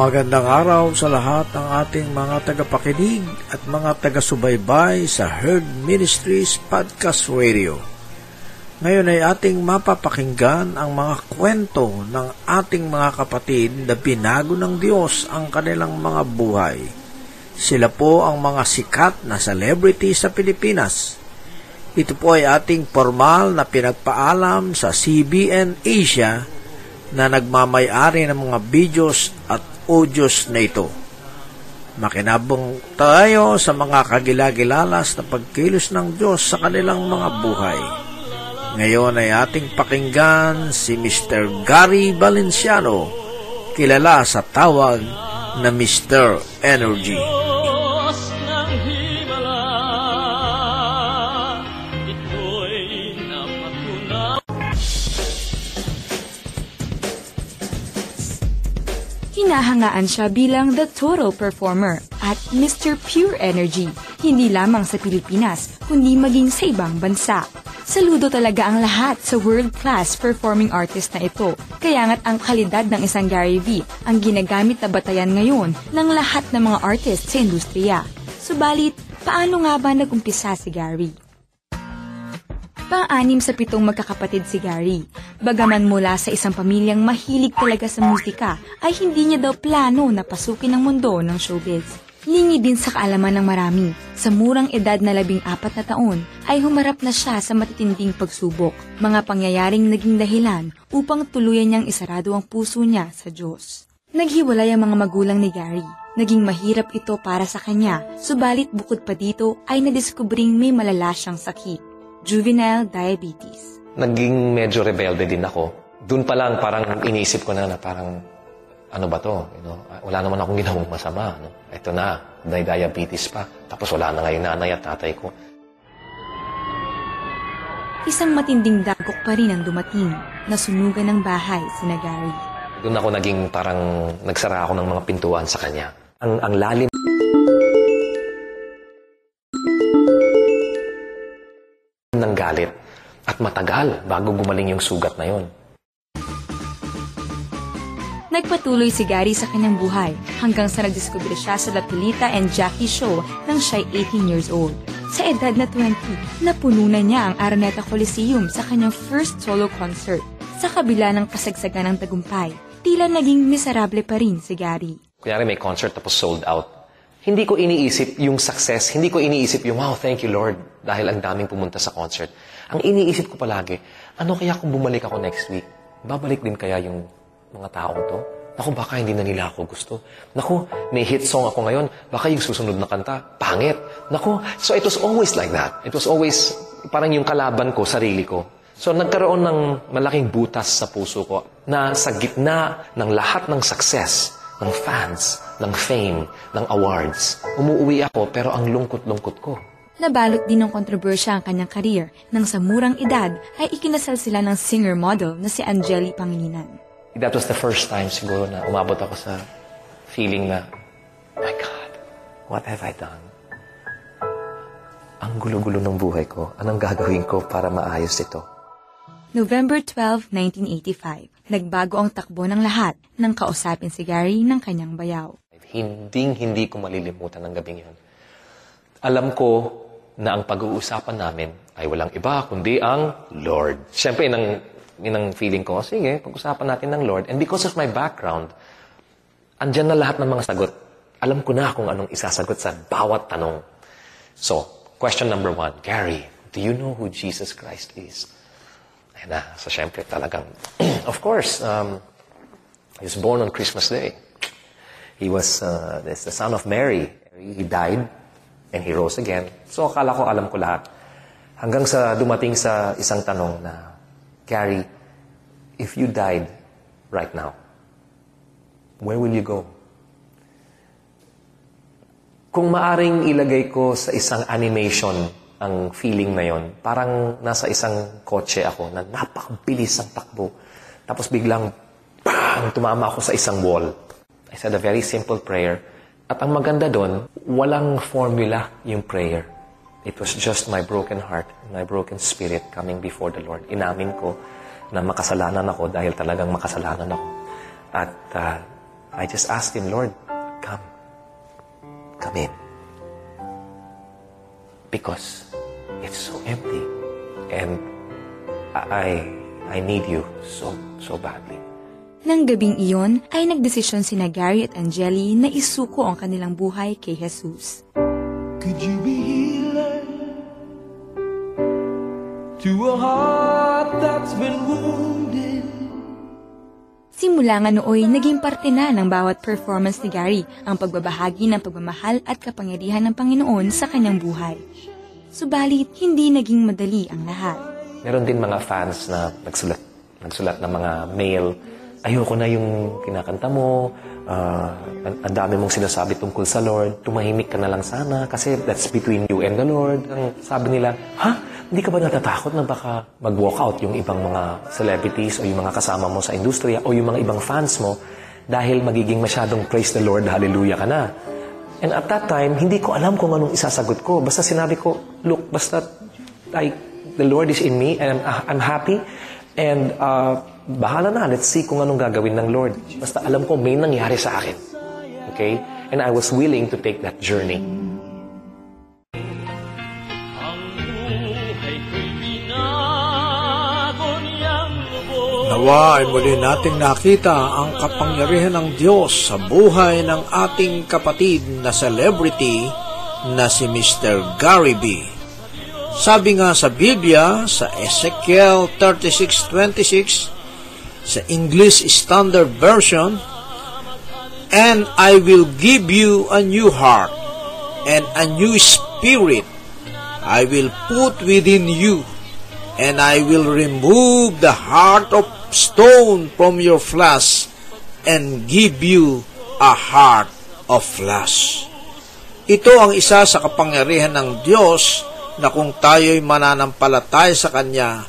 Magandang araw sa lahat ng ating mga tagapakinig at mga taga-subaybay sa Heart Ministries Podcast Radio. Ngayon ay ating mapapakinggan ang mga kwento ng ating mga kapatid na binago ng Diyos ang kanilang mga buhay. Sila po ang mga sikat na celebrity sa Pilipinas. Ito po ay ating formal na pinagpaalam sa CBN Asia na nagmamayari ng mga videos at audios na ito. Makinabang tayo sa mga kagilagilalas na pagkilos ng Diyos sa kanilang mga buhay. Ngayon ay ating pakinggan si Mr. Gary Valenciano, kilala sa tawag na Mr. Energy. Hinahangaan siya bilang the total performer at Mr. Pure Energy, hindi lamang sa Pilipinas, kundi maging sa ibang bansa. Saludo talaga ang lahat sa world-class performing artist na ito, kaya nga't ang kalidad ng isang Gary V ang ginagamit na batayan ngayon ng lahat ng mga artist sa industriya. Subalit, paano nga ba nag-umpisa si Gary? Pang-anim sa 7 magkakapatid si Gary. Bagaman mula sa isang pamilyang mahilig talaga sa musika, ay hindi niya daw plano na pasukin ang mundo ng showbiz. Lingi din sa kaalaman ng marami, sa murang edad na 14 na taon, ay humarap na siya sa matitinding pagsubok, mga pangyayaring naging dahilan upang tuluyan niyang isarado ang puso niya sa Diyos. Naghiwalay ang mga magulang ni Gary. Naging mahirap ito para sa kanya, subalit bukod pa dito ay nadiskubring may malala siyang sakit. Juvenile diabetes. Naging medyo rebelde din ako. Doon pa lang parang iniisip ko na parang ano ba to? You know, wala naman akong ginawang masama. No? Ito na, may diabetes pa. Tapos wala na ngayon nanay at tatay ko. Isang matinding dagok pa rin ang dumating. Nasunugan ng bahay si Gary. Doon ako naging parang nagsara ako ng mga pintuan sa kanya. Ang lalim. Ng galit at matagal bago gumaling yung sugat na yon. Nagpatuloy si Gary sa kanyang buhay hanggang sa nagdiskubre siya sa La Pilita and Jackie show nang siya'y 18 years old. Sa edad na 20, napununan niya ang Araneta Coliseum sa kanyang first solo concert. Sa kabila ng kasagsagan ng tagumpay, tila naging miserable pa rin si Gary. Kunyari may concert tapos sold out. Hindi ko iniisip yung success, hindi ko iniisip yung, wow, thank you Lord, dahil ang daming pumunta sa concert. Ang iniisip ko palagi, ano kaya kung bumalik ako next week? Babalik din kaya yung mga taong to? Naku, baka hindi na nila ako gusto. Naku, may hit song ako ngayon, baka yung susunod na kanta, pangit. Naku, so it was always like that. It was always parang yung kalaban ko, sarili ko. So nagkaroon ng malaking butas sa puso ko na sa gitna ng lahat ng success, ng fans, ng fame, ng awards. Umuwi ako pero ang lungkot-lungkot ko. Nabalot din ng kontrobersya ang kanyang career nang sa murang edad ay ikinasal sila ng singer-model na si Angeli Pangilinan. That was the first time siguro na umabot ako sa feeling na, my God, what have I done? Ang gulo-gulo ng buhay ko. Anong gagawin ko para maayos ito? November 12, 1985, nagbago ang takbo ng lahat nang kausapin si Gary ng kanyang bayaw. Hindi ko malilimutan ang gabing yun. Alam ko na ang pag-uusapan namin ay walang iba kundi ang Lord. Siyempre, inang feeling ko, sige, pag-usapan natin ng Lord. And because of my background, andyan na lahat ng mga sagot. Alam ko na kung anong isasagot sa bawat tanong. So, question number one, Gary, do you know who Jesus Christ is? Ayan na, so syempre talagang, of course, he was born on Christmas Day. He was the son of Mary. He died and he rose again. So akala ko alam ko lahat. Hanggang sa dumating sa isang tanong na, Gary, if you died right now, where will you go? Kung maaring ilagay ko sa isang animation ang feeling na yon, parang nasa isang kotse ako na napakabilis ang takbo. Tapos biglang, bang! Tumama ako sa isang wall. I said a very simple prayer. At ang maganda doon, walang formula yung prayer. It was just my broken heart, my broken spirit coming before the Lord. Inamin ko na makasalanan ako dahil talagang makasalanan ako. At I just asked Him, Lord, come in. Because it's so empty. And I need you so badly. Nang gabing iyon, ay nagdesisyon sina Gary at Angeli na isuko ang kanilang buhay kay Jesus. Could you be healer to a heart that's been wounded? Simula nga nooy, naging parte na ng bawat performance ni Gary ang pagbabahagi ng pagmamahal at kapangyarihan ng Panginoon sa kanyang buhay. Subalit, hindi naging madali ang lahat. Meron din mga fans na nagsulat ng mga mail, ayoko na yung kinakanta mo, ang dami mong sinasabi tungkol sa Lord, tumahimik ka na lang sana kasi that's between you and the Lord. Ang sabi nila, ha? Hindi ka ba natatakot na baka mag-walk out yung ibang mga celebrities o yung mga kasama mo sa industriya o yung mga ibang fans mo dahil magiging masyadong praise the Lord, hallelujah ka na. And at that time, hindi ko alam kung anong isasagot ko. Basta sinabi ko, look, basta the Lord is in me and I'm happy and bahala na, let's see kung anong gagawin ng Lord. Basta alam ko may nangyari sa akin. Okay? And I was willing to take that journey. Nawa ay muli nating nakita ang kapangyarihan ng Diyos sa buhay ng ating kapatid na celebrity na si Mr. Gary B. Sabi nga sa Biblia, sa Ezekiel 36:26, sa English Standard Version, "And I will give you a new heart and a new spirit I will put within you. And I will remove the heart of stone from your flesh and give you a heart of flesh." Ito ang isa sa kapangyarihan ng Diyos na kung tayo'y mananampalataya sa Kanya,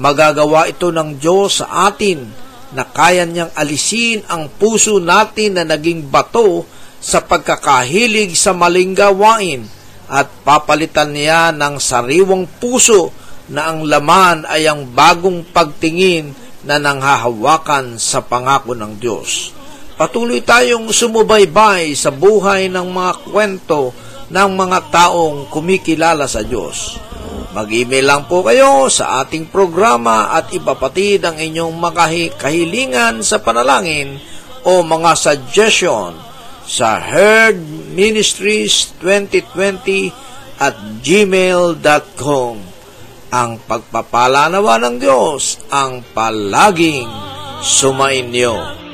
magagawa ito ng Diyos sa atin na kaya niyang alisin ang puso natin na naging bato sa pagkakahilig sa maling gawain at papalitan niya ng sariwang puso na ang laman ay ang bagong pagtingin na nanghahawakan sa pangako ng Diyos. Patuloy tayong sumubaybay sa buhay ng mga kwento ng mga taong kumikilala sa Diyos. Mag-email lang po kayo sa ating programa at ipapatid ang inyong mga kahilingan sa panalangin o mga suggestion sa Heart Ministries 2020@gmail.com. Ang pagpapalanawa ng Diyos ang palaging sumainyo.